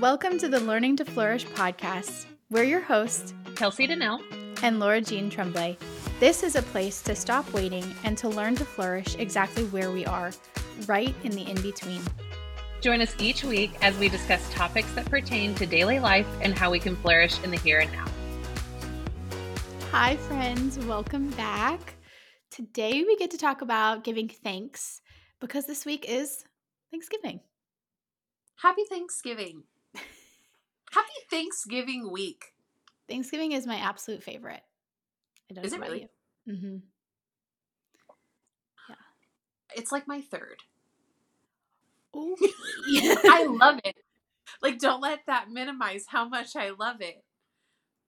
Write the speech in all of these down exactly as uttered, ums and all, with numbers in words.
Welcome to the Learning to Flourish podcast. We're your hosts, Kelsey Dannehl and Laura Jean Tremblay. This is a place to stop waiting and to learn to flourish exactly where we are, right in the in-between. Join us each week as we discuss topics that pertain to daily life and how we can flourish in the here and now. Hi friends, welcome back. Today we get to talk about giving thanks because this week is Thanksgiving. Happy Thanksgiving. Happy Thanksgiving week. Thanksgiving is my absolute favorite. I don't is know it really? You. Mm-hmm. Yeah. It's like my third. Ooh. I love it. Like, don't let that minimize how much I love it.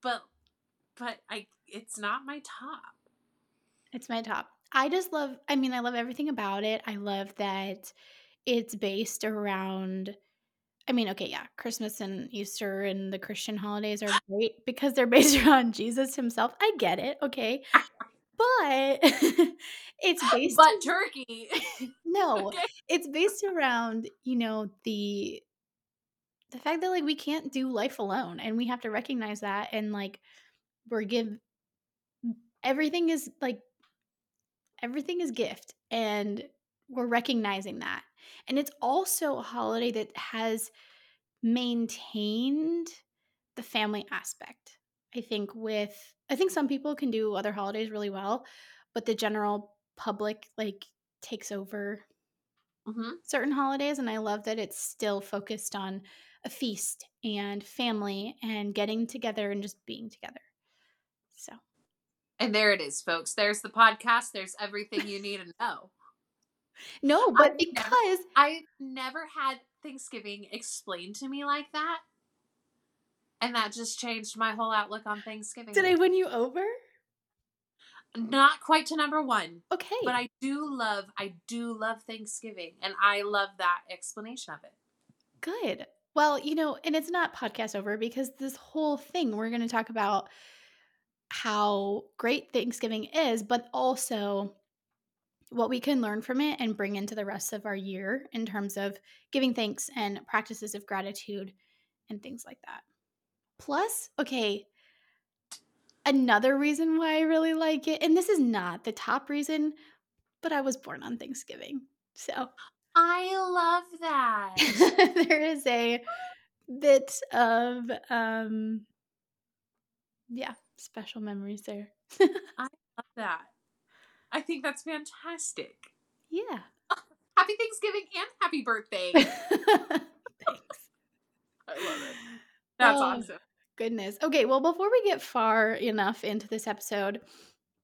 But, but I, it's not my top. It's my top. I just love, I mean, I love everything about it. I love that it's based around, I mean, okay, yeah, Christmas and Easter and the Christian holidays are great because they're based around Jesus himself. I get it, okay, but it's based but turkey. No, okay. It's based around, you know, the the fact that like we can't do life alone, and we have to recognize that, and like we're give everything is like everything is gift, and we're recognizing that. And it's also a holiday that has maintained the family aspect. I think with, I think some people can do other holidays really well, but the general public like takes over mm-hmm. certain holidays. And I love that it's still focused on a feast and family and getting together and just being together. So. And there it is, folks. There's the podcast. There's everything you need to know. No, but I've because never, I've never had Thanksgiving explained to me like that, and that just changed my whole outlook on Thanksgiving. Did I win you over? Not quite to number one. Okay, but I do love, I do love Thanksgiving, and I love that explanation of it. Good. Well, you know, and it's not podcast over because this whole thing we're going to talk about how great Thanksgiving is, but also what we can learn from it and bring into the rest of our year in terms of giving thanks and practices of gratitude and things like that. Plus, okay, another reason why I really like it, and this is not the top reason, but I was born on Thanksgiving. So I love that. There is a bit of, um, yeah, special memories there. I love that. I think that's fantastic. Yeah. Oh, happy Thanksgiving and happy birthday. Thanks. I love it. That's oh, awesome. Goodness. Okay, well, before we get far enough into this episode,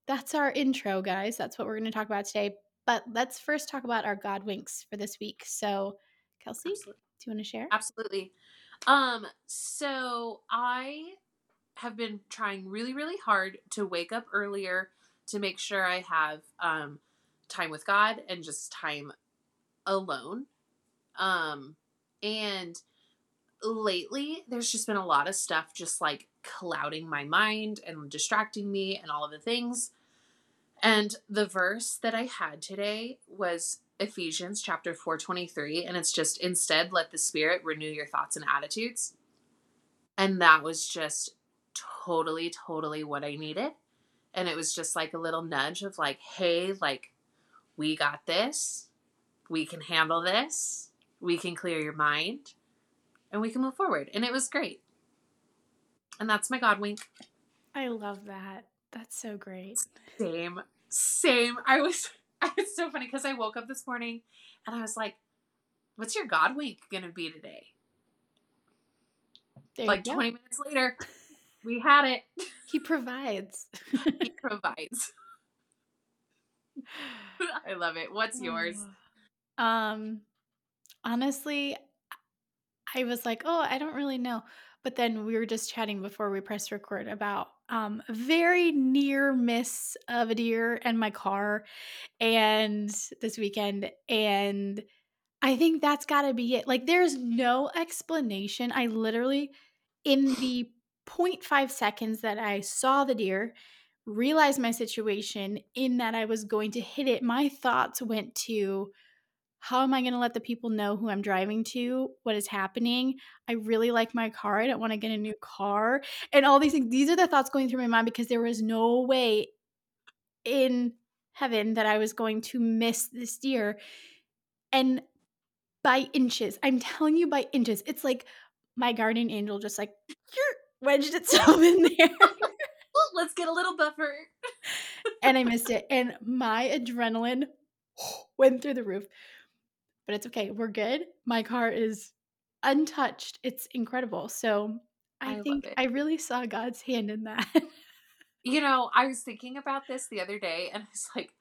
that's our intro, guys. That's what we're going to talk about today. But let's first talk about our God winks for this week. So, Kelsey, Absolutely. Do you want to share? Absolutely. Um, so I have been trying really, really hard to wake up earlier to make sure I have um, time with God and just time alone. Um, and lately, there's just been a lot of stuff just like clouding my mind and distracting me and all of the things. And the verse that I had today was Ephesians chapter four twenty-three. And it's just, instead, let the Spirit renew your thoughts and attitudes. And that was just totally, totally what I needed. And it was just like a little nudge of like, hey, like, we got this. We can handle this. We can clear your mind. And we can move forward. And it was great. And that's my God wink. I love that. That's so great. Same. Same. I was, it's so funny because I woke up this morning and I was like, what's your God wink going to be today? There like twenty minutes later. We had it. He provides. He provides. I love it. What's yours? Um, honestly, I was like, oh, I don't really know. But then we were just chatting before we pressed record about um, a very near miss of a deer and my car and this weekend. And I think that's got to be it. Like, there's no explanation. I literally, in the zero point five seconds that I saw the deer, realized my situation in that I was going to hit it, my thoughts went to, how am I going to let the people know who I'm driving to, what is happening? I really like my car. I don't want to get a new car. And all these things, these are the thoughts going through my mind, because there was no way in heaven that I was going to miss this year. And by inches, I'm telling you, by inches, it's like my guardian angel just like wedged itself in there. Let's get a little buffer. And I missed it. And my adrenaline went through the roof. But it's okay. We're good. My car is untouched. It's incredible. So I, I think I really saw God's hand in that. You know, I was thinking about this the other day, and I was like,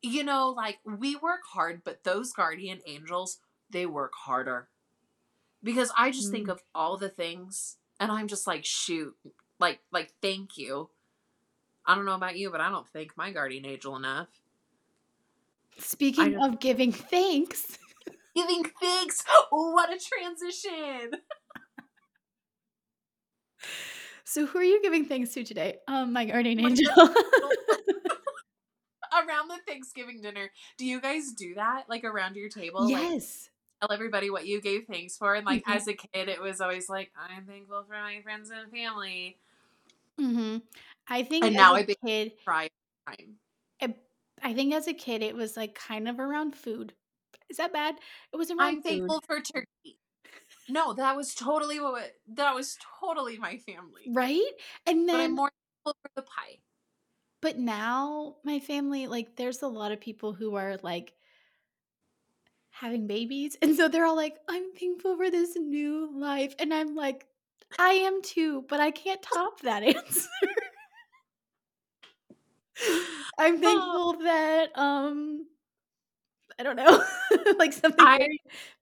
you know, like, we work hard, but those guardian angels, they work harder. Because I just mm. think of all the things, and I'm just like, shoot, like, like, thank you. I don't know about you, but I don't thank my guardian angel enough. Speaking of giving thanks. Giving thanks. Oh, what a transition. So who are you giving thanks to today? Um, my guardian angel. Around the Thanksgiving dinner, do you guys do that? Like, around your table? Yes. Like, tell everybody what you gave thanks for. And like, mm-hmm. as a kid, it was always like, I'm thankful for my friends and family. Mm-hmm. I think and now as a kid, I I think as a kid, it was like kind of around food. Is that bad? It was around I'm food. Thankful for turkey. No, that was totally what that was totally my family. Right? And then but I'm more thankful for the pie. But now my family, like, there's a lot of people who are like having babies. And so they're all like, I'm thankful for this new life. And I'm like, I am too, but I can't top that answer. I'm thankful oh. that, um, I don't know, like something I,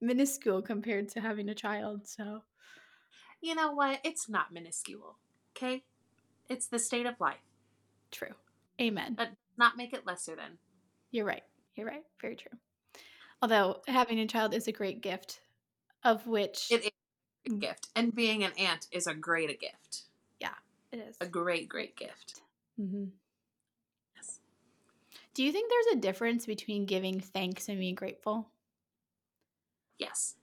minuscule compared to having a child. So, you know what? It's not minuscule. Okay. It's the state of life. True. Amen. But not make it lesser than. You're right. You're right. Very true. Although having a child is a great gift, of which it is a great gift, and being an aunt is a great a gift. Yeah, it is a great, great gift. Mm-hmm. Yes. Do you think there's a difference between giving thanks and being grateful? Yes.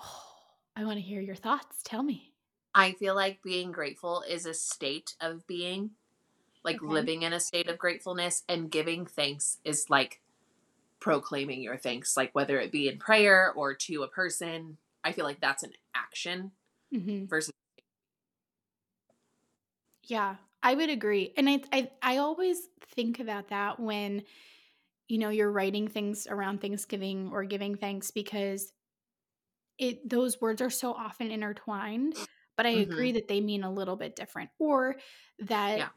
Oh, I want to hear your thoughts. Tell me. I feel like being grateful is a state of being. Like, okay. Living in a state of gratefulness, and giving thanks is like proclaiming your thanks, like whether it be in prayer or to a person. I feel like that's an action mm-hmm. versus. Yeah, I would agree. And I, I, I always think about that when, you know, you're writing things around Thanksgiving or giving thanks, because it, those words are so often intertwined, but I mm-hmm. agree that they mean a little bit different, or that yeah.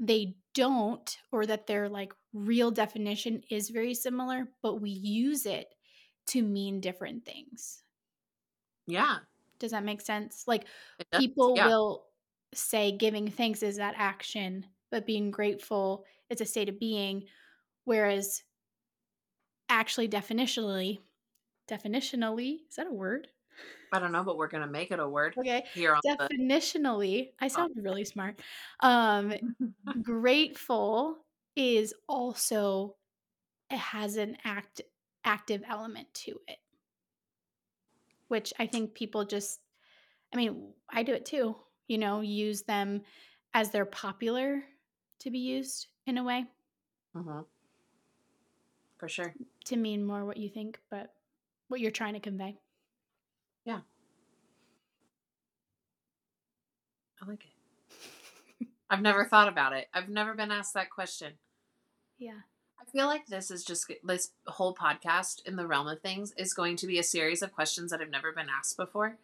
they don't, or that their like real definition is very similar, but we use it to mean different things. Yeah. Does that make sense? Like, people yeah. will say giving thanks is that action, but being grateful is a state of being, whereas actually definitionally, definitionally, is that a word? I don't know, but we're going to make it a word. Okay. Here on definitionally, the- I sound really smart. Um, grateful is also, it has an act active element to it, which I think people just, I mean, I do it too, you know, use them as they're popular to be used in a way. Mm-hmm. For sure. To mean more what you think, but what you're trying to convey. Yeah. I like it. I've never thought about it. I've never been asked that question. Yeah. I feel like this is just, this whole podcast in the realm of things is going to be a series of questions that have never been asked before.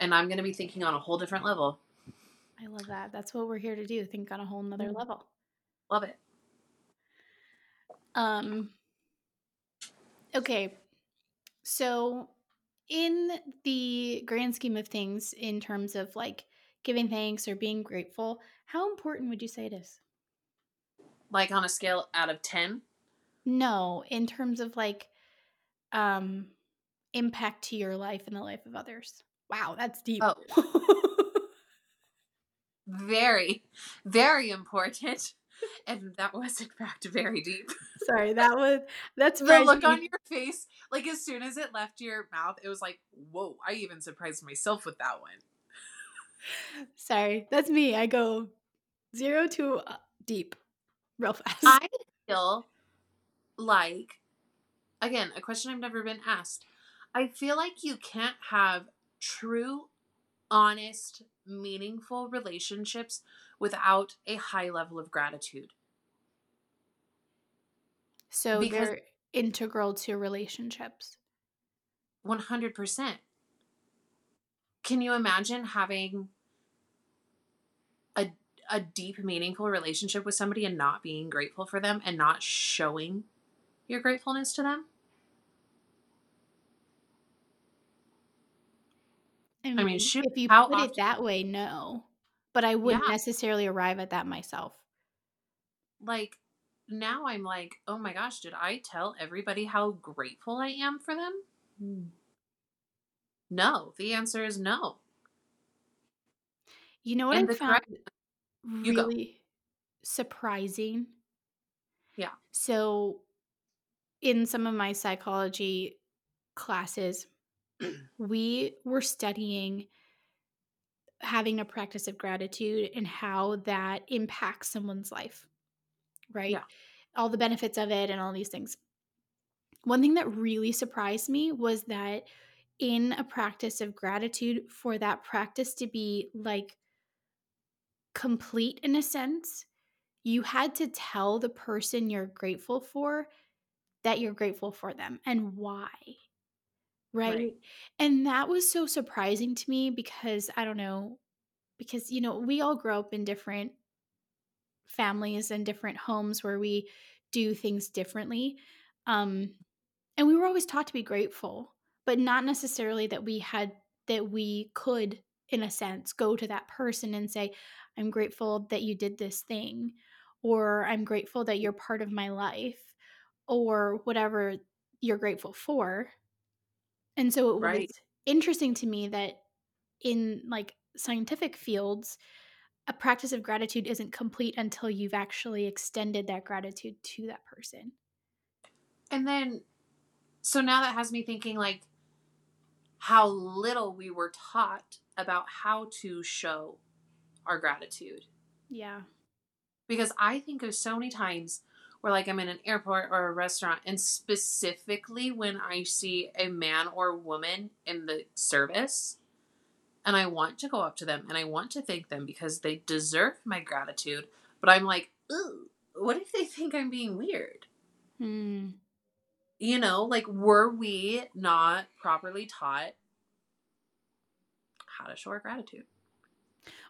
And I'm going to be thinking on a whole different level. I love that. That's what we're here to do. Think on a whole nother mm-hmm. level. Love it. Um. Okay. So, in the grand scheme of things, in terms of like giving thanks or being grateful, how important would you say it is? Like, on a scale out of ten? No, in terms of like um, impact to your life and the life of others. Wow, that's deep. Oh. Very, very important. And that was, in fact, very deep. Sorry, that was, that's very The look deep. On your face, like as soon as it left your mouth, it was like, whoa, I even surprised myself with that one. Sorry, that's me. I go zero to uh, deep real fast. I feel like, again, a question I've never been asked. I feel like you can't have true, honest, meaningful relationships without a high level of gratitude. So because they're integral to relationships. one hundred percent. Can you imagine having a, a deep, meaningful relationship with somebody and not being grateful for them and not showing your gratefulness to them? I mean, I mean shoot, if you put often? it that way, no. But I wouldn't yeah. necessarily arrive at that myself. Like, now I'm like, oh my gosh, did I tell everybody how grateful I am for them? Mm. No. The answer is no. You know what and I found correct- really surprising? Yeah. So in some of my psychology classes, we were studying having a practice of gratitude and how that impacts someone's life, right? Yeah. All the benefits of it and all these things. One thing that really surprised me was that in a practice of gratitude, for that practice to be like complete in a sense, you had to tell the person you're grateful for that you're grateful for them and why. Right? right. And that was so surprising to me because I don't know, because, you know, we all grow up in different families and different homes where we do things differently. Um, and we were always taught to be grateful, but not necessarily that we had, that we could, in a sense, go to that person and say, I'm grateful that you did this thing, or I'm grateful that you're part of my life, or whatever you're grateful for. And so it right. was interesting to me that in like scientific fields, a practice of gratitude isn't complete until you've actually extended that gratitude to that person. And then, so now that has me thinking like how little we were taught about how to show our gratitude. Yeah. Because I think of so many times or like I'm in an airport or a restaurant, and specifically when I see a man or woman in the service, and I want to go up to them and I want to thank them because they deserve my gratitude. But I'm like, ooh, what if they think I'm being weird? Hmm. You know, like, were we not properly taught how to show our gratitude?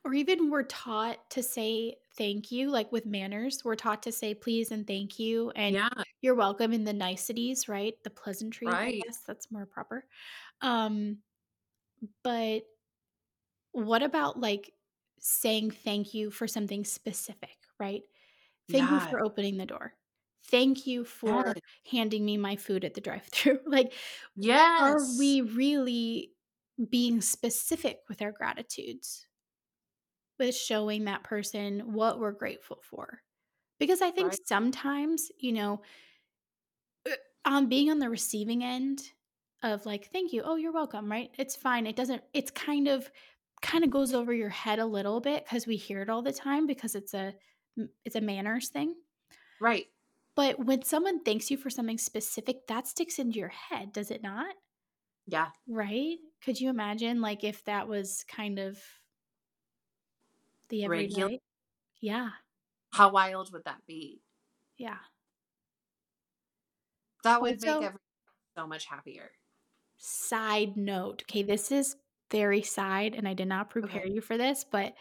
Or even we're taught to say thank you, like with manners, we're taught to say please and thank you and yeah. you're welcome in the niceties, right? The pleasantries, right. I guess that's more proper. Um, but what about like saying thank you for something specific, right? Thank yeah. you for opening the door. Thank you for yes. handing me my food at the drive-thru. Like, yes. are we really being specific with our gratitudes? With showing that person what we're grateful for. Because I think right. sometimes, you know, um, being on the receiving end of like, thank you. Oh, you're welcome. Right. It's fine. It doesn't, it's kind of, kind of goes over your head a little bit because we hear it all the time because it's a, it's a manners thing. Right. But when someone thanks you for something specific, that sticks into your head. Does it not? Yeah. Right. Could you imagine like if that was kind of, the everyday. Regular. Yeah. How wild would that be? Yeah. That would also, make everyone so much happier. Side note. Okay, this is very side and I did not prepare okay. you for this, but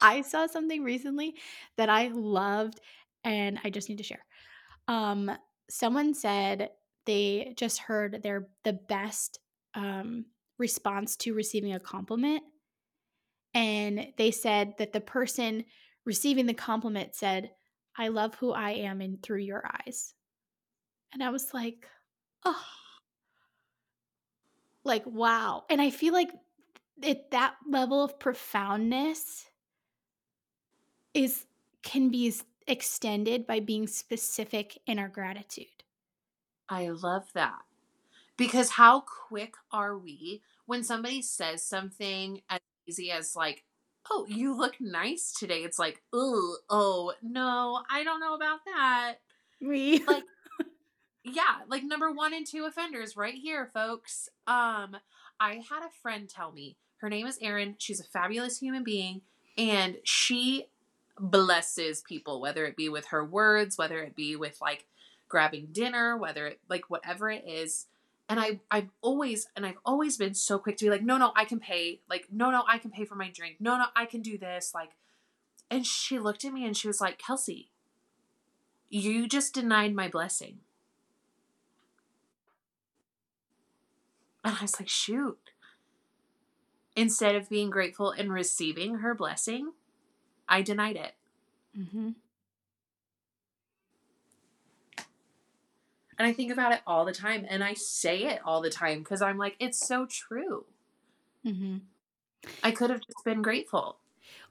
I saw something recently that I loved and I just need to share. Um, someone said they just heard their the best um, response to receiving a compliment. And they said that the person receiving the compliment said, I love who I am in through your eyes. And I was like, oh, like, wow. And I feel like at that level of profoundness is can be extended by being specific in our gratitude. I love that. Because how quick are we when somebody says something as easy as like, oh, you look nice today. It's like, oh, oh, no, I don't know about that. We like, yeah, like number one and two offenders right here, folks. Um, I had a friend tell me, her name is Erin. She's a fabulous human being, and she blesses people, whether it be with her words, whether it be with like grabbing dinner, whether it like whatever it is. And I, I've always, and I've always been so quick to be like, no, no, I can pay. Like, no, no, I can pay for my drink. No, no, I can do this. Like, and she looked at me and she was like, Kelsey, you just denied my blessing. And I was like, shoot. Instead of being grateful and receiving her blessing, I denied it. Mm-hmm. And I think about it all the time, and I say it all the time because I'm like, it's so true. Mm-hmm. I could have just been grateful.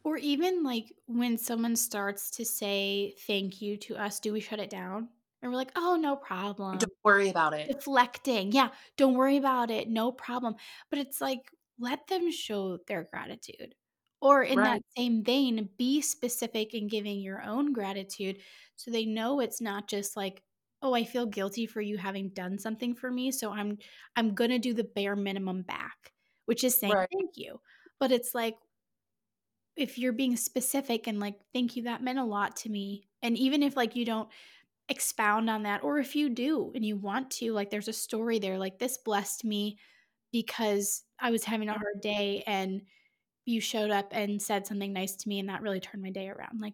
Or even like when someone starts to say thank you to us, do we shut it down? And we're like, oh, no problem. Don't worry about it. Deflecting. Yeah. Don't worry about it. No problem. But it's like, let them show their gratitude. Or in right. that same vein, be specific in giving your own gratitude so they know it's not just like, oh, I feel guilty for you having done something for me, so I'm I'm going to do the bare minimum back, which is saying right. thank you. But it's like, if you're being specific and like, thank you, that meant a lot to me. And even if like you don't expound on that, or if you do and you want to, like there's a story there, like this blessed me because I was having a hard day and you showed up and said something nice to me and that really turned my day around. Like,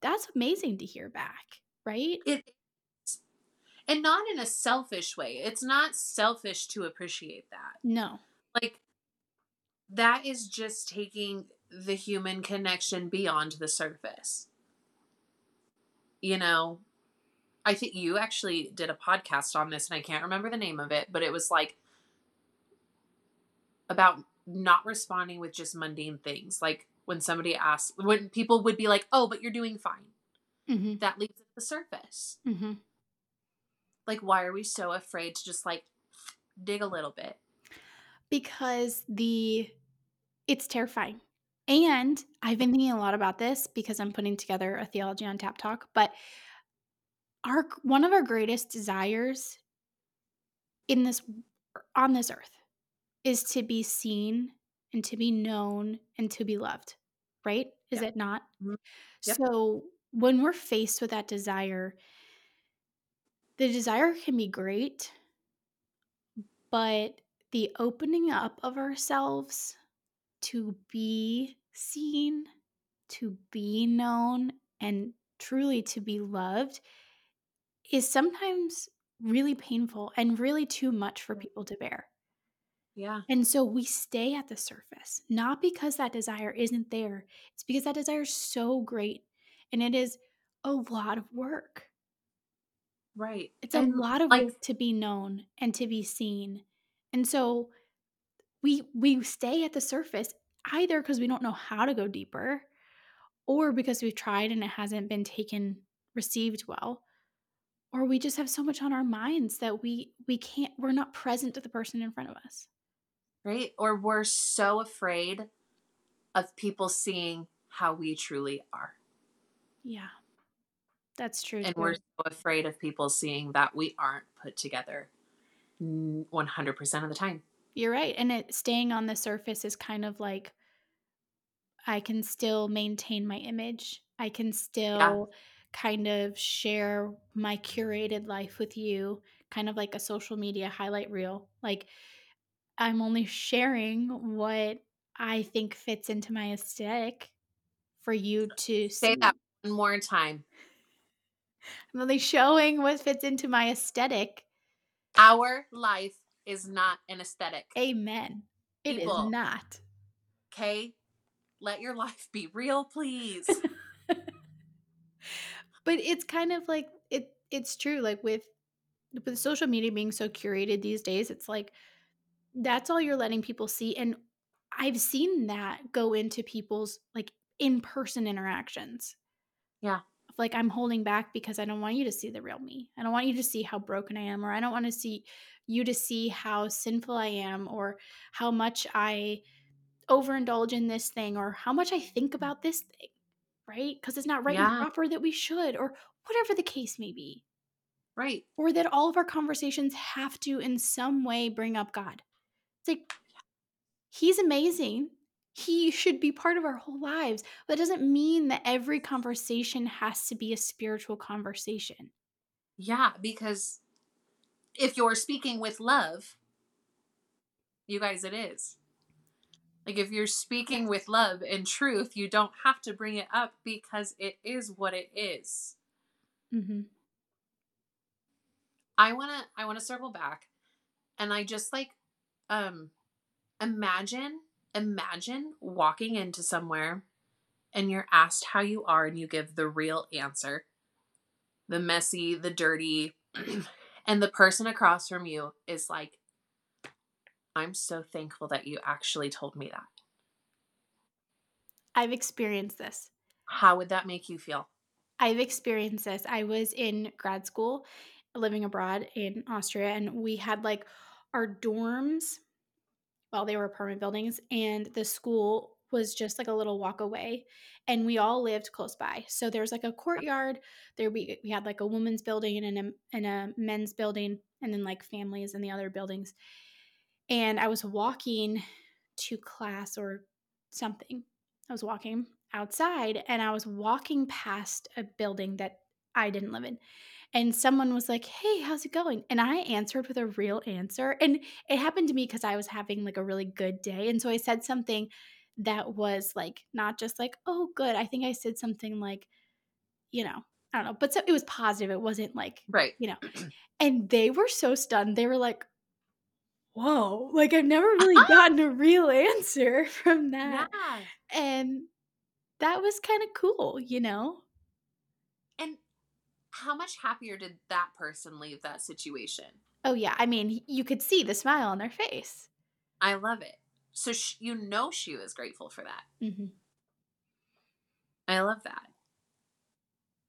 that's amazing to hear back, right? It And not in a selfish way. It's not selfish to appreciate that. No. Like, that is just taking the human connection beyond the surface. You know, I think you actually did a podcast on this, and I can't remember the name of it, but it was like about not responding with just mundane things. Like when somebody asks, when people would be like, oh, but you're doing fine. Mm-hmm. That leaves at the surface. Mm-hmm. Like, why are we so afraid to just like dig a little bit? Because the, it's terrifying. And I've been thinking a lot about this because I'm putting together a Theology on Tap Talk, but our, one of our greatest desires in this, on this earth is to be seen and to be known and to be loved, right? Is yep. it not? Yep. So when we're faced with that desire, the desire can be great, but the opening up of ourselves to be seen, to be known, and truly to be loved is sometimes really painful and really too much for people to bear. Yeah. And so we stay at the surface, not because that desire isn't there. It's because that desire is so great and it is a lot of work. Right. It's and a lot of like, work to be known and to be seen. And so we we stay at the surface either because we don't know how to go deeper or because we've tried and it hasn't been taken, received well, or we just have so much on our minds that we we can't, we're not present to the person in front of us. Right. Or we're so afraid of people seeing how we truly are. Yeah. That's true. And too. We're so afraid of people seeing that we aren't put together one hundred percent of the time. You're right. And it staying on the surface is kind of like, I can still maintain my image. I can still yeah. kind of share my curated life with you, kind of like a social media highlight reel. Like, I'm only sharing what I think fits into my aesthetic for you to Say see. That one more time. I'm only showing what fits into my aesthetic. Our life is not an aesthetic. Amen. It People. Is not. Okay? Let your life be real, please. But it's kind of like, it. it's true. Like with, with social media being so curated these days, it's like, that's all you're letting people see. And I've seen that go into people's like in-person interactions. Yeah. Like, I'm holding back because I don't want you to see the real me. I don't want you to see how broken I am, or I don't want to see you to see how sinful I am, or how much I overindulge in this thing, or how much I think about this thing, right? Because it's not right yeah. and proper that we should, or whatever the case may be. Right. Or that all of our conversations have to in some way bring up God. It's like, he's amazing. He should be part of our whole lives. But that doesn't mean that every conversation has to be a spiritual conversation. Yeah, because if you're speaking with love, you guys, it is. Like, if you're speaking with love and truth, you don't have to bring it up because it is what it is. Mm-hmm. I want to, I want to circle back, and I just like, um, imagine, imagine walking into somewhere and you're asked how you are and you give the real answer, the messy, the dirty, and the person across from you is like, I'm so thankful that you actually told me that. I've experienced this. How would that make you feel? I've experienced this. I was in grad school living abroad in Austria, and we had like our dorms, well, they were apartment buildings, and the school was just like a little walk away, and we all lived close by. So there's like a courtyard there. We we had like a women's building and a, and a men's building, and then like families in the other buildings. And I was walking to class or something. I was walking outside, and I was walking past a building that I didn't live in. And someone was like, hey, how's it going? And I answered with a real answer. And it happened to me because I was having like a really good day. And so I said something that was like, not just like, oh, good. I think I said something like, you know, I don't know. But so it was positive. It wasn't like, right. you know. And they were so stunned. They were like, whoa. Like, I've never really uh-huh. gotten a real answer from that. Yeah. And that was kind of cool, you know. How much happier did that person leave that situation? Oh, yeah. I mean, you could see the smile on their face. I love it. So she, you know she was grateful for that. Mm-hmm. I love that.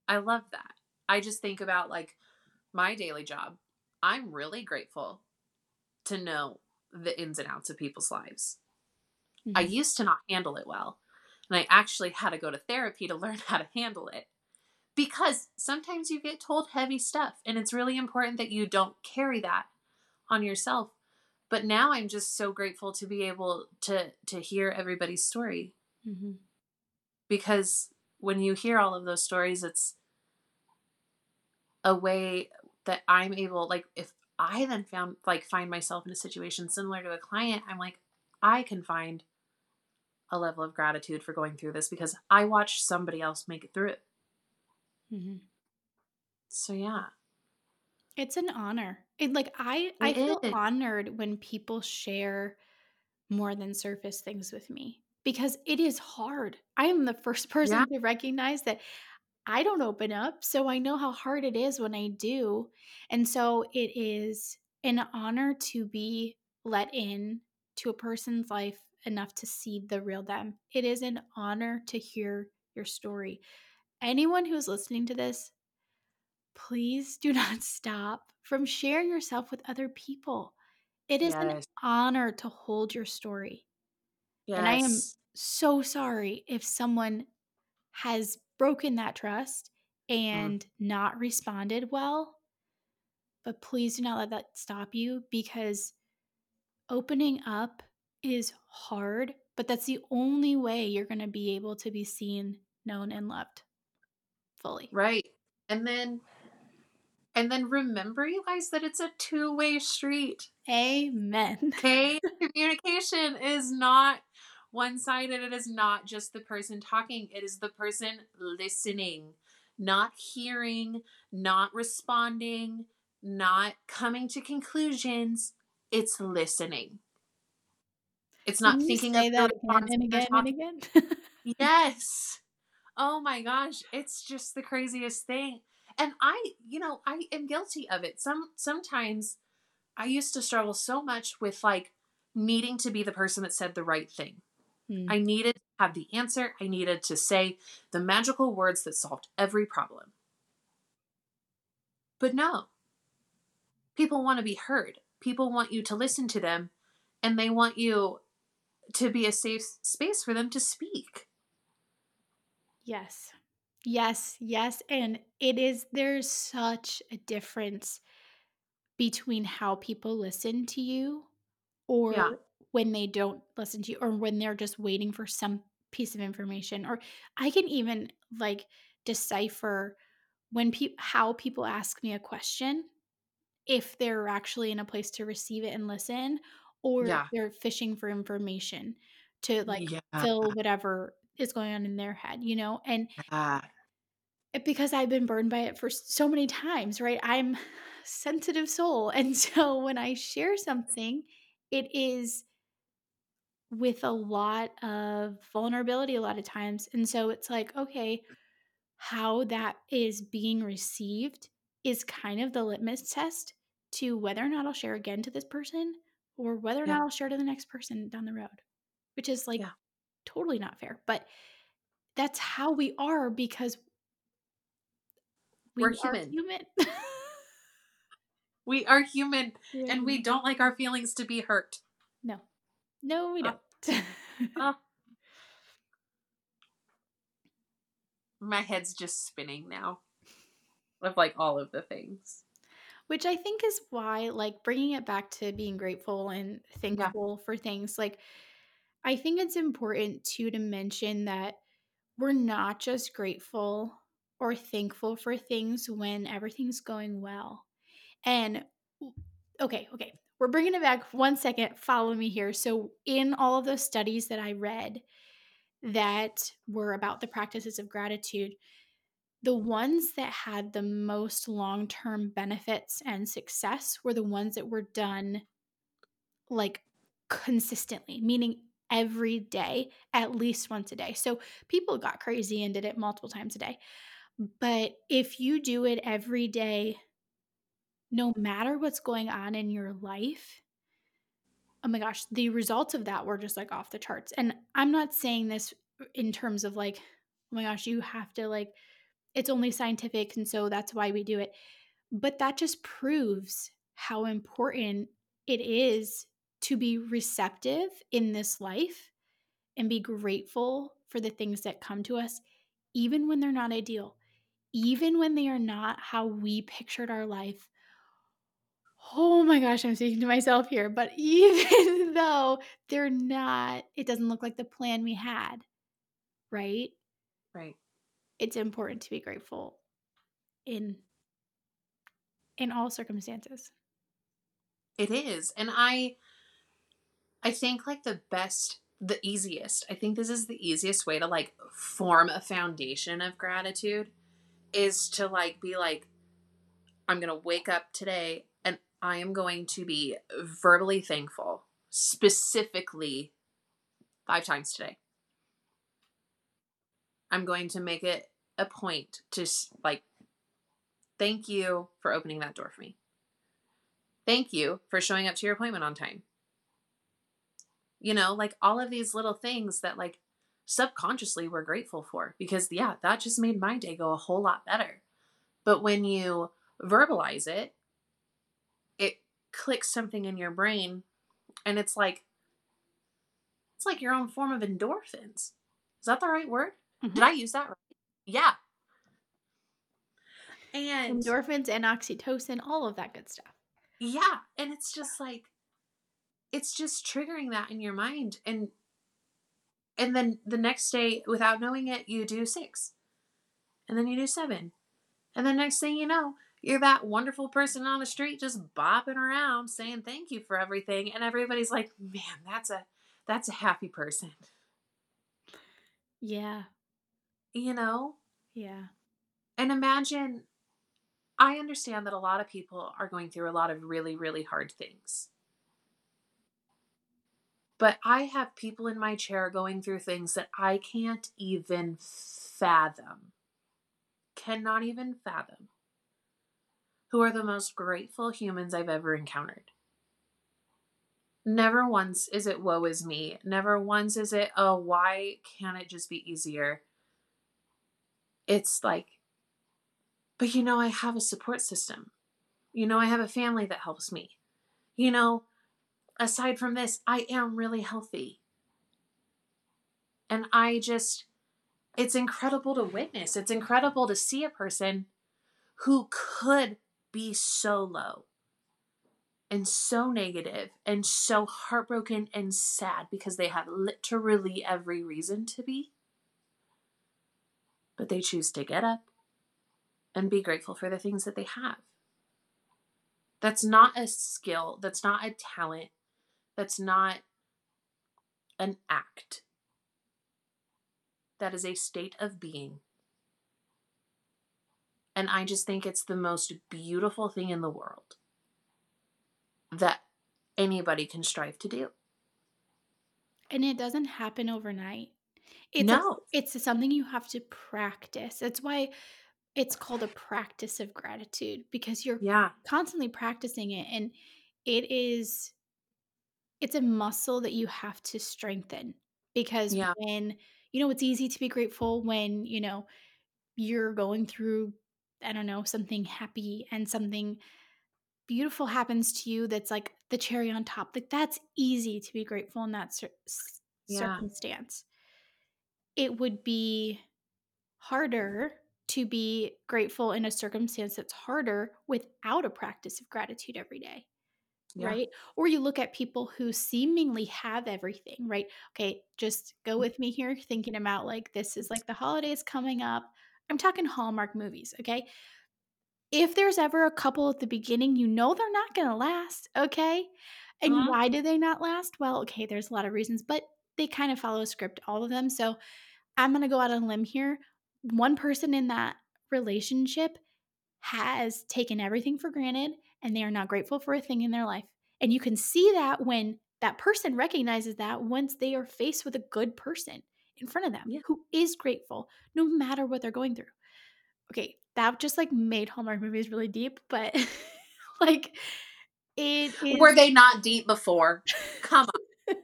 I love that. I just think about, like, my daily job. I'm really grateful to know the ins and outs of people's lives. Mm-hmm. I used to not handle it well, and I actually had to go to therapy to learn how to handle it. Because sometimes you get told heavy stuff, and it's really important that you don't carry that on yourself. But now I'm just so grateful to be able to, to hear everybody's story. Mm-hmm. Because when you hear all of those stories, it's a way that I'm able, like, if I then found, like, find myself in a situation similar to a client, I'm like, I can find a level of gratitude for going through this because I watched somebody else make it through it. Mm-hmm. So yeah, it's an honor. It like I I feel honored when people share more than surface things with me because it is hard. I am the first person yeah. to recognize that I don't open up, so I know how hard it is when I do, and so it is an honor to be let in to a person's life enough to see the real them. It is an honor to hear your story. Anyone who's listening to this, please do not stop from sharing yourself with other people. It is yes. an honor to hold your story. Yes. And I am so sorry if someone has broken that trust and mm. not responded well, but please do not let that stop you because opening up is hard, but that's the only way you're going to be able to be seen, known, and loved. Fully. Right. And then, and then remember, you guys, that it's a two-way street. Amen. Okay. Communication is not one-sided. It is not just the person talking. It is the person listening, not hearing, not responding, not coming to conclusions. It's listening. It's not Can thinking of that again and again and again. Yes. Oh my gosh, it's just the craziest thing. And I, you know, I am guilty of it. Some sometimes I used to struggle so much with like needing to be the person that said the right thing. Mm. I needed to have the answer I needed to say the magical words that solved every problem. But no. People want to be heard. People want you to listen to them, and they want you to be a safe space for them to speak. Yes. Yes, yes. And it is, there's such a difference between how people listen to you or yeah. when they don't listen to you, or when they're just waiting for some piece of information. Or I can even like decipher when pe- how people ask me a question, if they're actually in a place to receive it and listen, or yeah. if they're fishing for information to like yeah. fill whatever is going on in their head, you know? And uh, because I've been burned by it for so many times, right? I'm a sensitive soul. And so when I share something, it is with a lot of vulnerability a lot of times. And so it's like, okay, how that is being received is kind of the litmus test to whether or not I'll share again to this person, or whether or yeah. not I'll share to the next person down the road, which is like yeah. totally not fair. But that's how we are, because we we're are human. human. We are human, yeah. and we don't like our feelings to be hurt. No, no, we don't. Uh, uh, my head's just spinning now of like all of the things. Which I think is why, like, bringing it back to being grateful and thankful yeah. for things, like, I think it's important too to mention that we're not just grateful or thankful for things when everything's going well. And okay, okay, we're bringing it back one second. Follow me here. So in all of those studies that I read that were about the practices of gratitude, the ones that had the most long-term benefits and success were the ones that were done like consistently, meaning every day, at least once a day. So people got crazy and did it multiple times a day. But if you do it every day, no matter what's going on in your life, oh my gosh, the results of that were just like off the charts. And I'm not saying this in terms of like, oh my gosh, you have to like, it's only scientific and so that's why we do it. But that just proves how important it is to be receptive in this life and be grateful for the things that come to us, even when they're not ideal, even when they are not how we pictured our life. Oh my gosh, I'm speaking to myself here, but even though they're not, it doesn't look like the plan we had, right? Right. It's important to be grateful in in all circumstances. It is. And I... I think like the best, the easiest, I think this is the easiest way to like form a foundation of gratitude is to like be like, I'm going to wake up today and I am going to be verbally thankful, specifically five times today. I'm going to make it a point to like, thank you for opening that door for me. Thank you for showing up to your appointment on time. You know, like all of these little things that like subconsciously we're grateful for, because yeah, that just made my day go a whole lot better. But when you verbalize it, it clicks something in your brain, and it's like, it's like your own form of endorphins. Is that the right word? Mm-hmm. Did I use that right? Yeah. And endorphins and oxytocin, all of that good stuff. Yeah. And it's just like, it's just triggering that in your mind. And, and then the next day, without knowing it, you do six, and then you do seven. And the next thing you know, you're that wonderful person on the street, just bopping around saying, thank you for everything. And everybody's like, man, that's a, that's a happy person. Yeah. You know? Yeah. And imagine, I understand that a lot of people are going through a lot of really, really hard things. But I have people in my chair going through things that I can't even fathom, cannot even fathom, who are the most grateful humans I've ever encountered. Never once is it woe is me. Never once is it, oh, why can't it just be easier? It's like, but you know, I have a support system. You know, I have a family that helps me. You know, aside from this, I am really healthy. And I just, it's incredible to witness. It's incredible to see a person who could be so low and so negative and so heartbroken and sad because they have literally every reason to be. But they choose to get up and be grateful for the things that they have. That's not a skill. That's not a talent. That's not an act. That is a state of being. And I just think it's the most beautiful thing in the world that anybody can strive to do. And it doesn't happen overnight. It's no. A, it's something you have to practice. That's why it's called a practice of gratitude, because you're yeah. constantly practicing it. And it is, it's a muscle that you have to strengthen, because yeah. when... you know, it's easy to be grateful when, you know, you're going through, I don't know, something happy and something beautiful happens to you that's like the cherry on top. Like, that's easy to be grateful in that cir- yeah. circumstance. It would be harder to be grateful in a circumstance that's harder without a practice of gratitude every day. Yeah. Right? Or you look at people who seemingly have everything, right? Okay, just go with me here, thinking about like, this is like the holidays coming up. I'm talking Hallmark movies, okay? If there's ever a couple at the beginning, you know they're not going to last, okay? And uh-huh. why do they not last? Well, okay, there's a lot of reasons, but they kind of follow a script, all of them. So I'm going to go out on a limb here. One person in that relationship has taken everything for granted, and they are not grateful for a thing in their life. And you can see that when that person recognizes that, once they are faced with a good person in front of them yeah. who is grateful, no matter what they're going through. Okay, that just like made Hallmark movies really deep, but like it is... Were they not deep before? Come on.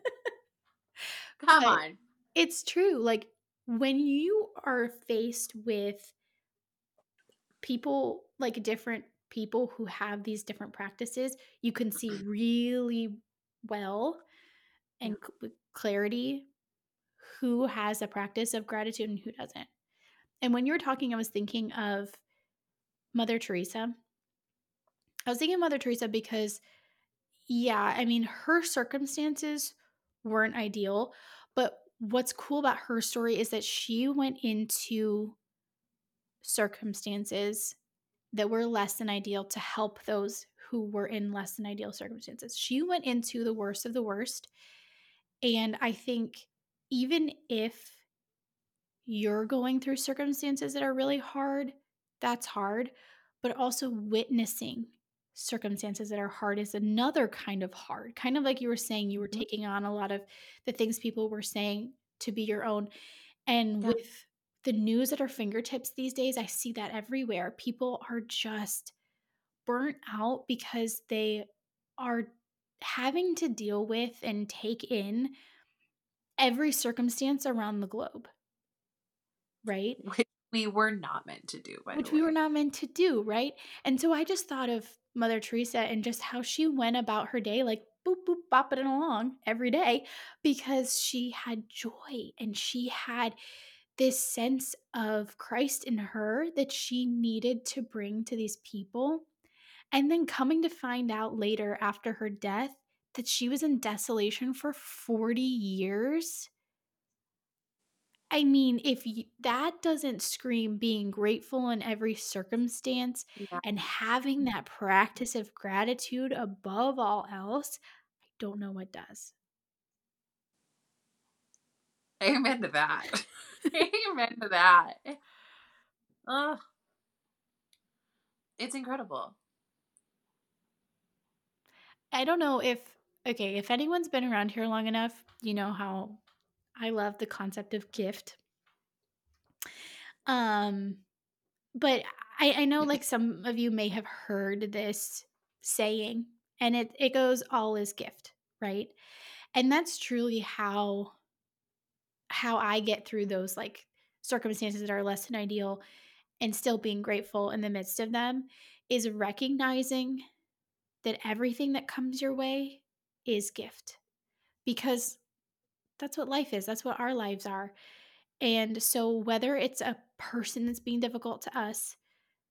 Come but on. It's true. Like, when you are faced with people, like different people who have these different practices, you can see really well and with clarity who has a practice of gratitude and who doesn't. And when you were talking, I was thinking of Mother Teresa. I was thinking of Mother Teresa because, yeah, I mean, her circumstances weren't ideal, but what's cool about her story is that she went into circumstances that were less than ideal to help those who were in less than ideal circumstances. She went into the worst of the worst. And I think even if you're going through circumstances that are really hard, that's hard. But also witnessing circumstances that are hard is another kind of hard. Kind of like you were saying, you were taking on a lot of the things people were saying to be your own. And yeah. with the news at our fingertips these days, I see that everywhere. People are just burnt out because they are having to deal with and take in every circumstance around the globe, right? Which we were not meant to do, by the way. Which we were not meant to do, right? And so I just thought of Mother Teresa and just how she went about her day, like boop, boop, bopping along every day, because she had joy and she had this sense of Christ in her that she needed to bring to these people. And then coming to find out later after her death that she was in desolation for forty years. I mean, if you, that doesn't scream being grateful in every circumstance yeah. and having that practice of gratitude above all else, I don't know what does. Amen to that. Amen to that. Oh, it's incredible. I don't know if, okay, if anyone's been around here long enough, you know how I love the concept of gift. Um, but I, I know like some of you may have heard this saying, and it, it goes, all is gift, right? And that's truly how how I get through those like circumstances that are less than ideal and still being grateful in the midst of them, is recognizing that everything that comes your way is gift, because that's what life is. That's what our lives are. And so whether it's a person that's being difficult to us,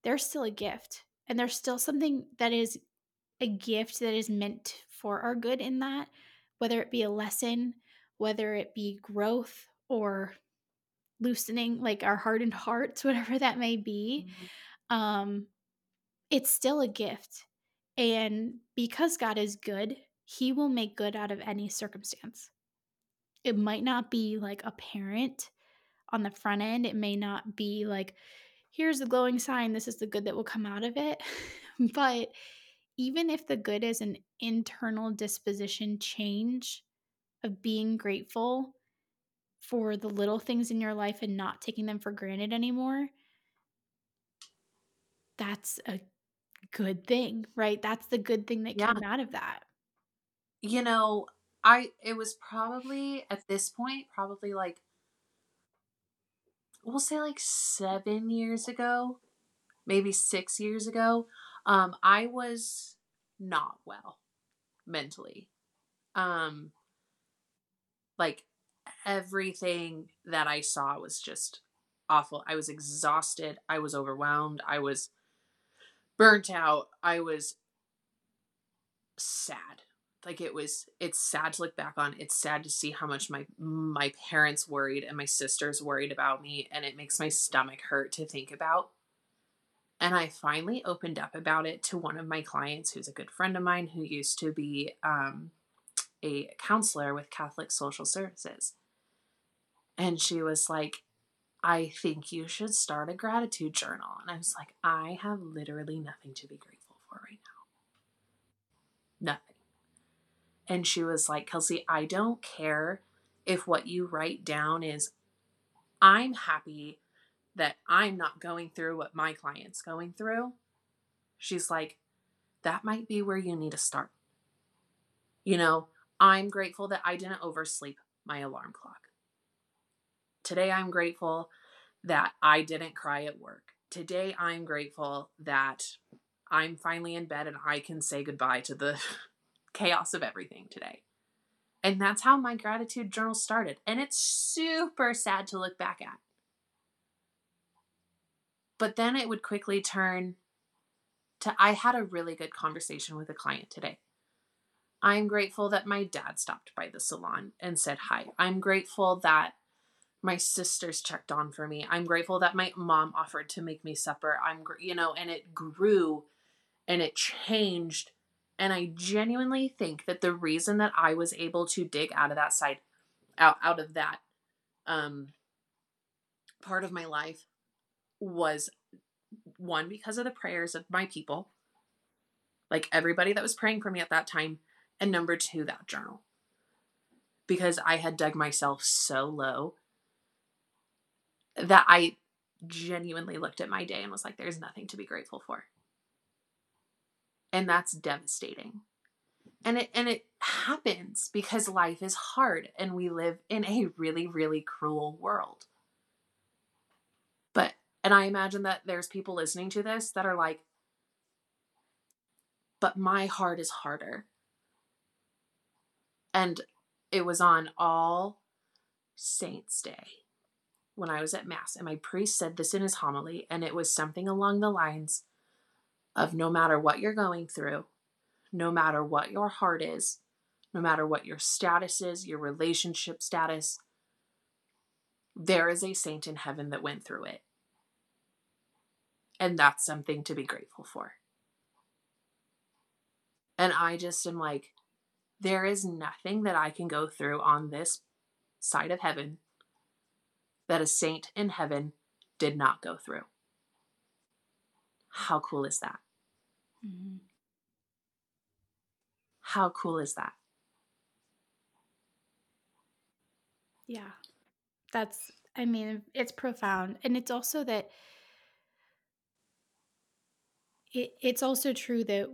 they're still a gift, and there's still something that is a gift that is meant for our good in that, whether it be a lesson, whether it be growth or loosening, like our hardened hearts, whatever that may be, mm-hmm. um, it's still a gift. And because God is good, he will make good out of any circumstance. It might not be like apparent on the front end. It may not be like, here's the glowing sign, this is the good that will come out of it. But even if the good is an internal disposition change of being grateful for the little things in your life and not taking them for granted anymore, that's a good thing, right? That's the good thing that yeah. came out of that. You know, I, it was probably at this point, probably like, we'll say like seven years ago, maybe six years ago. Um, I was not well mentally. Um, like everything that I saw was just awful. I was exhausted. I was overwhelmed. I was burnt out. I was sad. Like it was, it's sad to look back on. It's sad to see how much my, my parents worried and my sisters worried about me. And it makes my stomach hurt to think about. And I finally opened up about it to one of my clients, who's a good friend of mine, who used to be um, a counselor with Catholic Social Services. And she was like, I think you should start a gratitude journal. And I was like, I have literally nothing to be grateful for right now. Nothing. And she was like, Kelsey, I don't care if what you write down is, I'm happy that I'm not going through what my client's going through. She's like, that might be where you need to start. You know, I'm grateful that I didn't oversleep my alarm clock. Today, I'm grateful that I didn't cry at work. Today, I'm grateful that I'm finally in bed and I can say goodbye to the chaos of everything today. And that's how my gratitude journal started. And it's super sad to look back at. But then it would quickly turn to, I had a really good conversation with a client today. I'm grateful that my dad stopped by the salon and said hi. I'm grateful that my sisters checked on for me. I'm grateful that my mom offered to make me supper. I'm, you know, and it grew and it changed. And I genuinely think that the reason that I was able to dig out of that side, out, out of that um, part of my life was, one, because of the prayers of my people, like everybody that was praying for me at that time. And number two, that journal. Because I had dug myself so low that I genuinely looked at my day and was like, there's nothing to be grateful for. And that's devastating. And it, and it happens because life is hard and we live in a really, really cruel world. But, and I imagine that there's people listening to this that are like, but my heart is harder. And it was on All Saints Day when I was at Mass, and my priest said this in his homily, and it was something along the lines of, no matter what you're going through, no matter what your heart is, no matter what your status is, your relationship status, there is a saint in heaven that went through it. And that's something to be grateful for. And I just am like, there is nothing that I can go through on this side of heaven that a saint in heaven did not go through. How cool is that? Mm-hmm. How cool is that? Yeah, that's, I mean, it's profound. And it's also that, it, it's also true that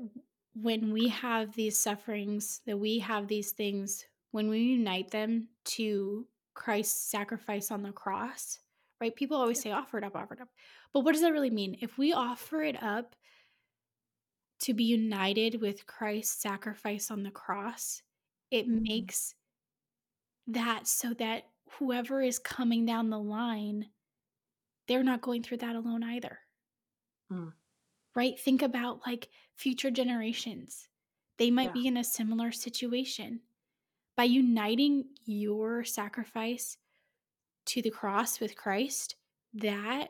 when we have these sufferings, that we have these things, when we unite them to Christ's sacrifice on the cross, right? People always say, offer it up, offer it up. But what does that really mean? If we offer it up to be united with Christ's sacrifice on the cross, it makes that so that whoever is coming down the line, they're not going through that alone either. Mm. Right? Think about like future generations. They might yeah. be in a similar situation. By uniting your sacrifice to the cross with Christ, that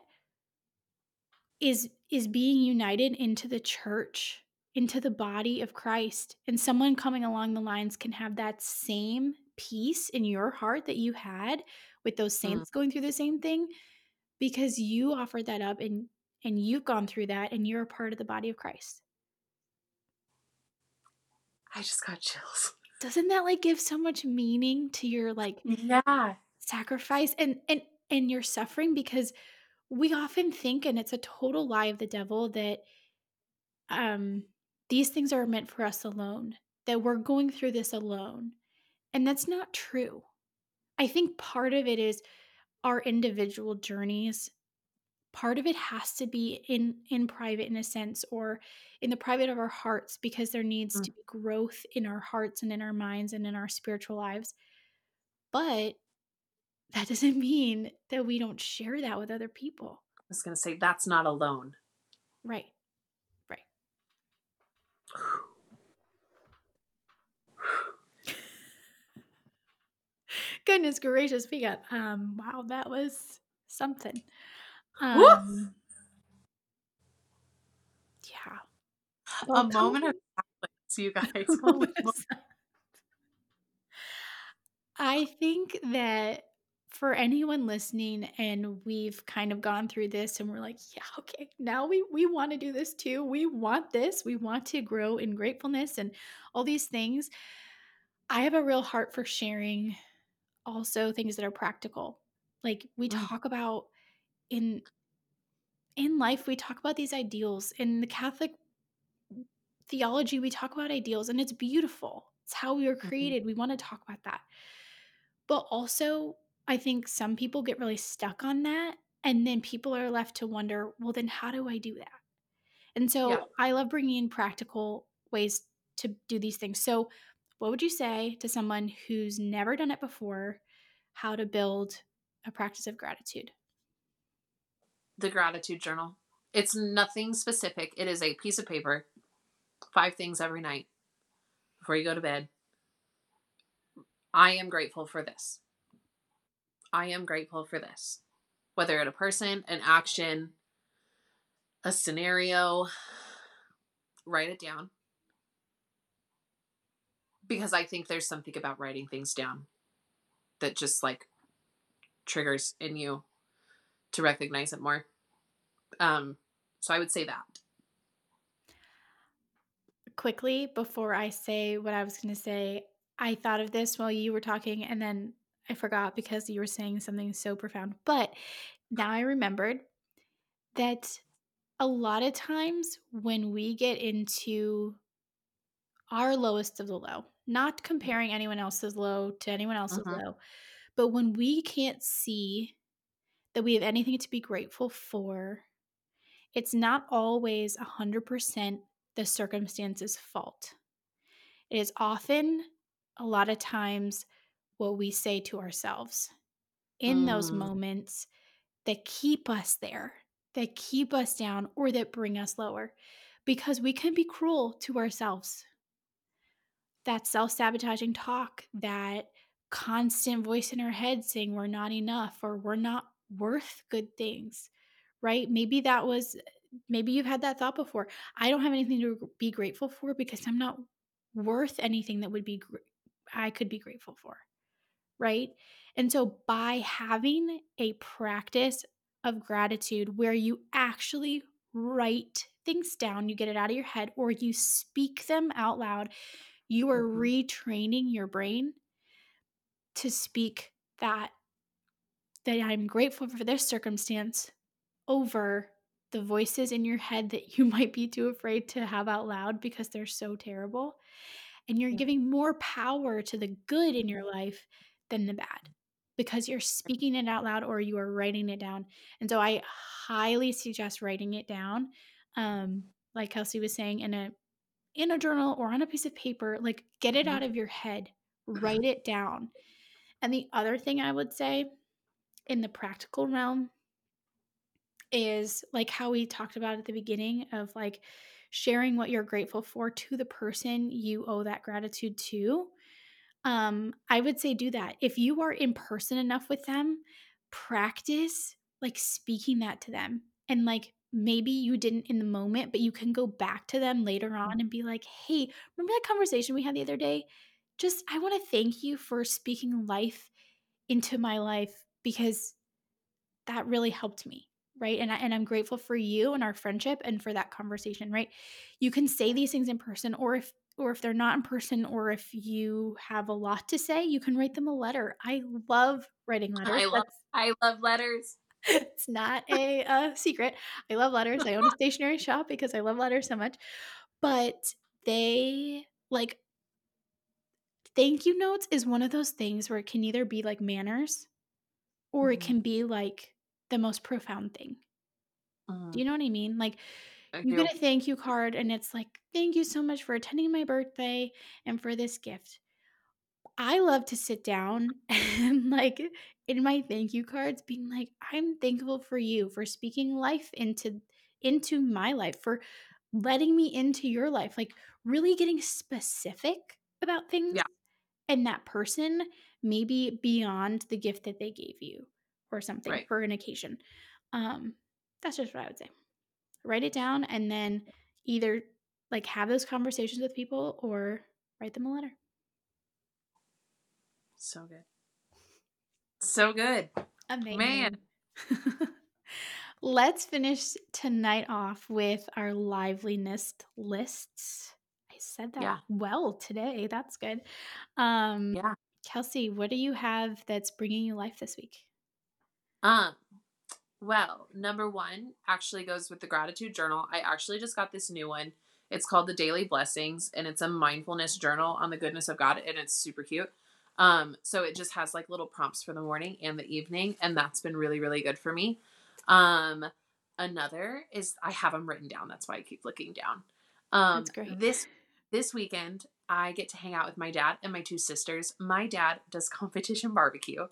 is is being united into the church, into the body of Christ. And someone coming along the lines can have that same peace in your heart that you had with those saints mm. going through the same thing, because you offered that up and and you've gone through that and you're a part of the body of Christ. I just got chills. Doesn't that like give so much meaning to your like yeah. sacrifice and, and, and your suffering? Because we often think, and it's a total lie of the devil, that um, these things are meant for us alone, that we're going through this alone. And that's not true. I think part of it is our individual journeys. Part of it has to be in, in private, in a sense, or in the private of our hearts, because there needs mm. to be growth in our hearts and in our minds and in our spiritual lives. But that doesn't mean that we don't share that with other people. I was going to say, that's not alone. Right. Right. Goodness gracious, we got, um, wow, that was something. Um, yeah. Well, a moment of silence, you guys. I think that for anyone listening, and we've kind of gone through this and we're like, yeah, okay, now we, we want to do this too. We want this. We want to grow in gratefulness and all these things. I have a real heart for sharing also things that are practical. Like we mm. talk about In in life, we talk about these ideals. In the Catholic theology, we talk about ideals, and it's beautiful. It's how we were created. Mm-hmm. We want to talk about that. But also, I think some people get really stuck on that, and then people are left to wonder, well, then how do I do that? And so yeah. I love bringing in practical ways to do these things. So what would you say to someone who's never done it before, how to build a practice of gratitude? The gratitude journal. It's nothing specific. It is a piece of paper, five things every night before you go to bed. I am grateful for this. I am grateful for this. Whether it's a person, an action, a scenario, write it down. Because I think there's something about writing things down that just like triggers in you to recognize it more. Um, so I would say that. Quickly, before I say what I was going to say, I thought of this while you were talking, and then I forgot because you were saying something so profound. But now I remembered that a lot of times when we get into our lowest of the low, not comparing anyone else's low to anyone else's uh-huh. low, but when we can't see that we have anything to be grateful for, it's not always one hundred percent the circumstance's fault. It is often, a lot of times, what we say to ourselves in mm. those moments that keep us there, that keep us down, or that bring us lower, because we can be cruel to ourselves. That self-sabotaging talk, that constant voice in our head saying we're not enough or we're not worth good things, right? Maybe that was, maybe you've had that thought before. I don't have anything to be grateful for because I'm not worth anything that would be, I could be grateful for, right? And so by having a practice of gratitude where you actually write things down, you get it out of your head, or you speak them out loud, you are mm-hmm. retraining your brain to speak that that I'm grateful for this circumstance over the voices in your head that you might be too afraid to have out loud because they're so terrible. And you're giving more power to the good in your life than the bad because you're speaking it out loud or you are writing it down. And so I highly suggest writing it down. Um, like Kelsey was saying, in a, in a journal or on a piece of paper, like get it out of your head, write it down. And the other thing I would say in the practical realm is like how we talked about at the beginning of like sharing what you're grateful for to the person you owe that gratitude to. Um, I would say do that. If you are in person enough with them, practice like speaking that to them. And like maybe you didn't in the moment, but you can go back to them later on and be like, hey, remember that conversation we had the other day? Just, I want to thank you for speaking life into my life because that really helped me. Right. And, I, and I'm grateful for you and our friendship and for that conversation. Right. You can say these things in person, or if, or if they're not in person, or if you have a lot to say, you can write them a letter. I love writing letters. I love, I love letters. It's not a, a secret. I love letters. I own a stationery shop because I love letters so much, but they like thank you notes is one of those things where it can either be like manners or mm-hmm. it can be like the most profound thing. Uh-huh. Do you know what I mean? Like I you get a thank you card and it's like, thank you so much for attending my birthday and for this gift. I love to sit down and like in my thank you cards being like, I'm thankful for you for speaking life into, into my life, for letting me into your life, like really getting specific about things yeah. and that person, maybe beyond the gift that they gave you or something right. for an occasion. Um, that's just what I would say. Write it down and then either like have those conversations with people or write them a letter. So good. So good. Amazing. Man. Let's finish tonight off with our liveliness lists. I said that yeah. well today. That's good. Um, yeah. Kelsey, what do you have that's bringing you life this week? Um, well, number one actually goes with the gratitude journal. I actually just got this new one. It's called the Daily Blessings, and it's a mindfulness journal on the goodness of God, and it's super cute. Um, so it just has like little prompts for the morning and the evening, and that's been really, really good for me. Um, another is I have them written down. That's why I keep looking down. Um, that's great. this, this weekend I get to hang out with my dad and my two sisters. My dad does competition barbecue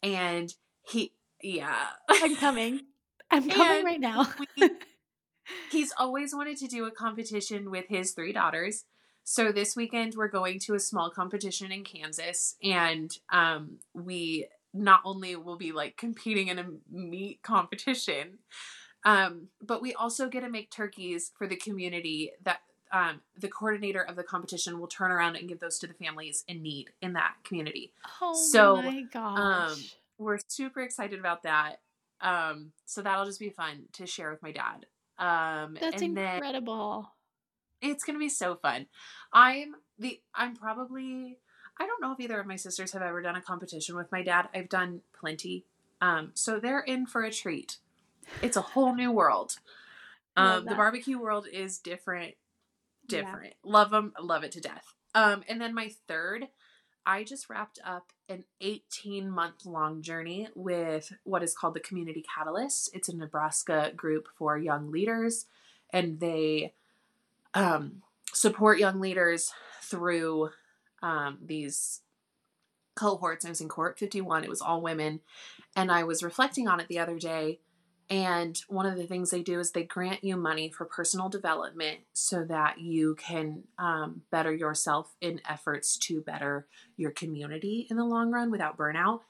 and he, yeah, I'm coming. I'm coming right now. we, he's always wanted to do a competition with his three daughters. So this weekend we're going to a small competition in Kansas, and um, we not only will be like competing in a meat competition, um, but we also get to make turkeys for the community that um, the coordinator of the competition will turn around and give those to the families in need in that community. Oh so, my gosh. Um, we're super excited about that. Um, so that'll just be fun to share with my dad. Um, That's and incredible. Then- It's going to be so fun. I'm the, I'm probably, I don't know if either of my sisters have ever done a competition with my dad. I've done plenty. Um, so they're in for a treat. It's a whole new world. Um, the barbecue world is different, different. Yeah. Love them. Love it to death. Um, and then my third, I just wrapped up an eighteen month long journey with what is called the Community Catalyst. It's a Nebraska group for young leaders, and they Um, support young leaders through um, these cohorts. I was in cohort fifty-one. It was all women. And I was reflecting on it the other day. And one of the things they do is they grant you money for personal development so that you can um, better yourself in efforts to better your community in the long run without burnout.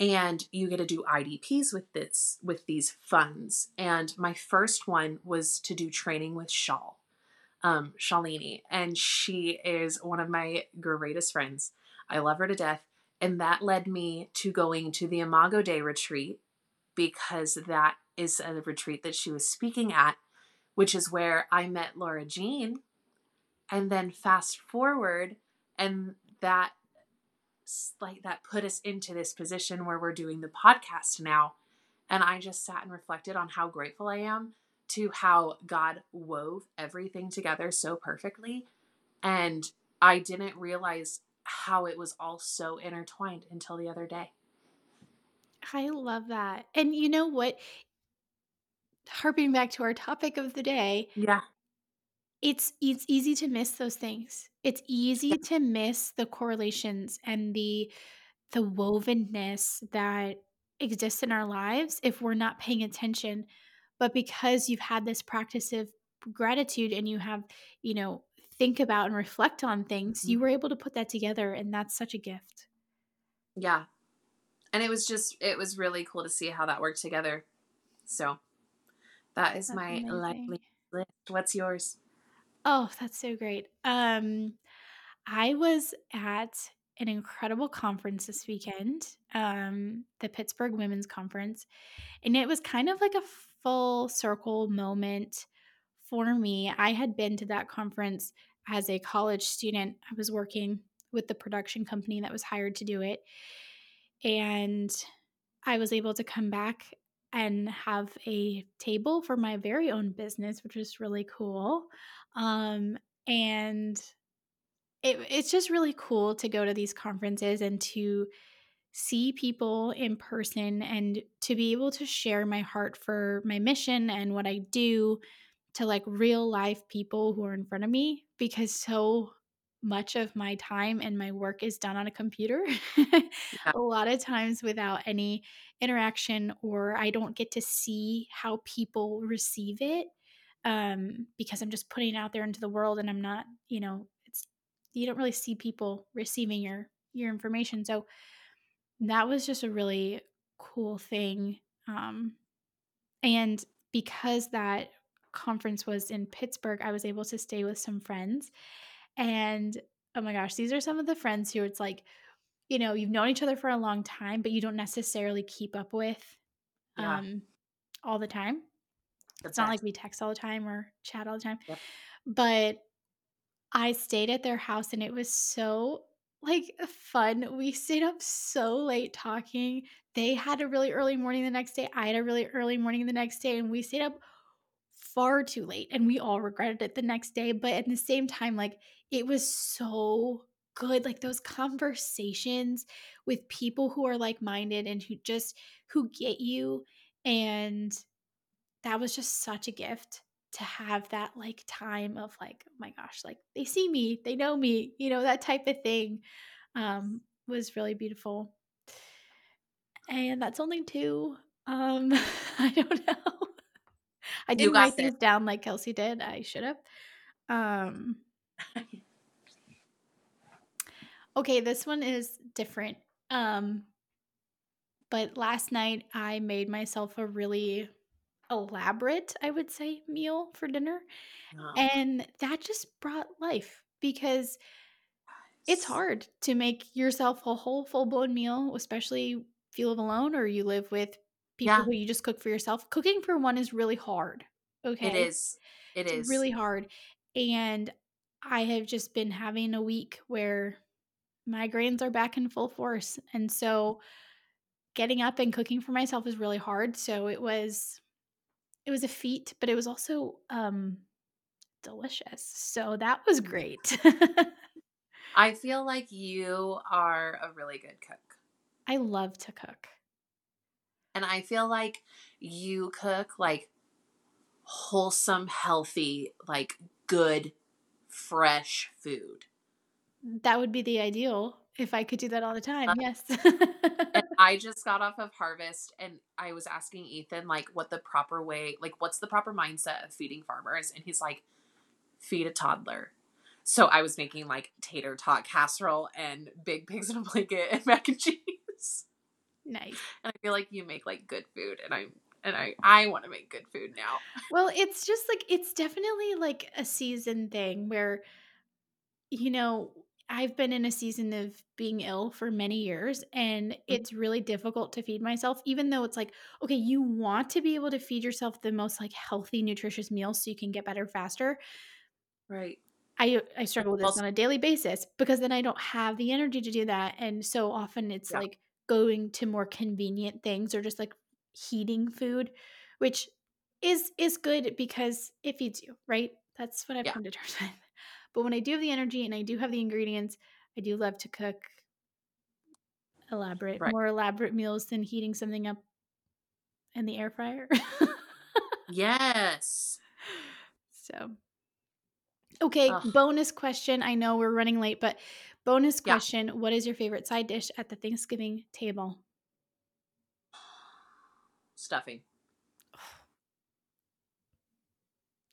And you get to do I D Ps with this, with these funds. And my first one was to do training with Shawl. Um, Shalini, and she is one of my greatest friends. I love her to death. And that led me to going to the Imago Dei retreat, because that is a retreat that she was speaking at, which is where I met Laura Jean. And then fast forward, and that like that put us into this position where we're doing the podcast now. And I just sat and reflected on how grateful I am to how God wove everything together so perfectly. And I didn't realize how it was all so intertwined until the other day. I love that. And you know what? Harping back to our topic of the day. Yeah. It's it's easy to miss those things. It's easy yeah. to miss the correlations and the the wovenness that exists in our lives if we're not paying attention. But because you've had this practice of gratitude and you have, you know, think about and reflect on things, mm-hmm. you were able to put that together, and that's such a gift. Yeah. And it was just, it was really cool to see how that worked together. So that is that's my amazing. Lively list. What's yours? Oh, that's so great. Um, I was at an incredible conference this weekend, um, the Pittsburgh Women's Conference, and it was kind of like a full circle moment for me. I had been to that conference as a college student. I was working with the production company that was hired to do it, and I was able to come back and have a table for my very own business, which was really cool. Um, and it, it's just really cool to go to these conferences and to see people in person and to be able to share my heart for my mission and what I do to like real life people who are in front of me, because so much of my time and my work is done on a computer yeah. a lot of times without any interaction, or I don't get to see how people receive it um, because I'm just putting it out there into the world, and I'm not, you know, it's, you don't really see people receiving your, your information. So that was just a really cool thing. Um, and because that conference was in Pittsburgh, I was able to stay with some friends. And oh my gosh, these are some of the friends who it's like, you know, you've known each other for a long time, but you don't necessarily keep up with yeah. um, all the time. That's it's not nice. Like we text all the time or chat all the time. Yep. But I stayed at their house, and it was so like fun. We stayed up so late talking. They had a really early morning the next day. I had a really early morning the next day, and we stayed up far too late, and we all regretted it the next day. But at the same time, like, it was so good. Like those conversations with people who are like-minded and who just, who get you. And that was just such a gift to have that like time of like, oh my gosh, like they see me, they know me, you know, that type of thing um, was really beautiful. And that's only two. Um, I don't know. I didn't write things down like Kelsey did. I should have. Um, okay, this one is different. Um, but last night I made myself a really elaborate, I would say, meal for dinner. Wow. And that just brought life, because it's hard to make yourself a whole full-blown meal, especially if you live alone or you live with people yeah. who you just cook for yourself. Cooking for one is really hard. Okay. It is. It it's is really hard. And I have just been having a week where migraines are back in full force. And so getting up and cooking for myself is really hard. So it was, it was a feat, but it was also um, delicious. So that was great. I feel like you are a really good cook. I love to cook. And I feel like you cook like wholesome, healthy, like good, fresh food. That would be the ideal if I could do that all the time. Uh, yes. And I just got off of Harvest, and I was asking Ethan like what the proper way, like what's the proper mindset of feeding farmers? And he's like, feed a toddler. So I was making like tater tot casserole and big pigs in a blanket and mac and cheese. Nice. And I feel like you make like good food, and I'm, and I, I want to make good food now. Well, it's just like, it's definitely like a season thing where, you know, I've been in a season of being ill for many years, and it's really difficult to feed myself, even though it's like, okay, you want to be able to feed yourself the most like healthy, nutritious meals so you can get better faster. Right. I, I struggle with this on a daily basis because then I don't have the energy to do that. And so often it's yeah. like, going to more convenient things or just like heating food, which is is good because it feeds you, right? That's what I've yeah. come to terms with. But when I do have the energy and I do have the ingredients, I do love to cook elaborate, right. more elaborate meals than heating something up in the air fryer. Yes. So, okay, Ugh. bonus question. I know we're running late, but bonus question. Yeah. What is your favorite side dish at the Thanksgiving table? Stuffing.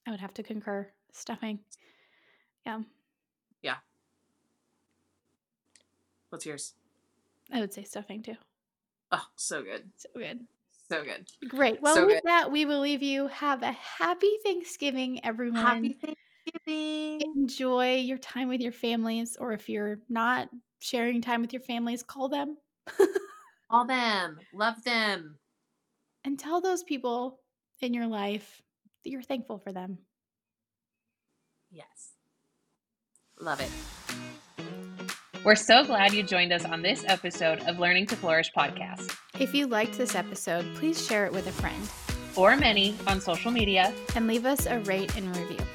I would have to concur. Stuffing. Yeah. Yeah. What's yours? I would say stuffing too. Oh, so good. So good. So good. Great. Well, so with good. that, we will leave you. Have a happy Thanksgiving, everyone. Happy Thanksgiving. Enjoy your time with your families, or if you're not sharing time with your families, call them. Call them. Love them. And tell those people in your life that you're thankful for them. Yes. Love it. We're so glad you joined us on this episode of Learning to Flourish podcast. If you liked this episode, please share it with a friend or many on social media and leave us a rate and review.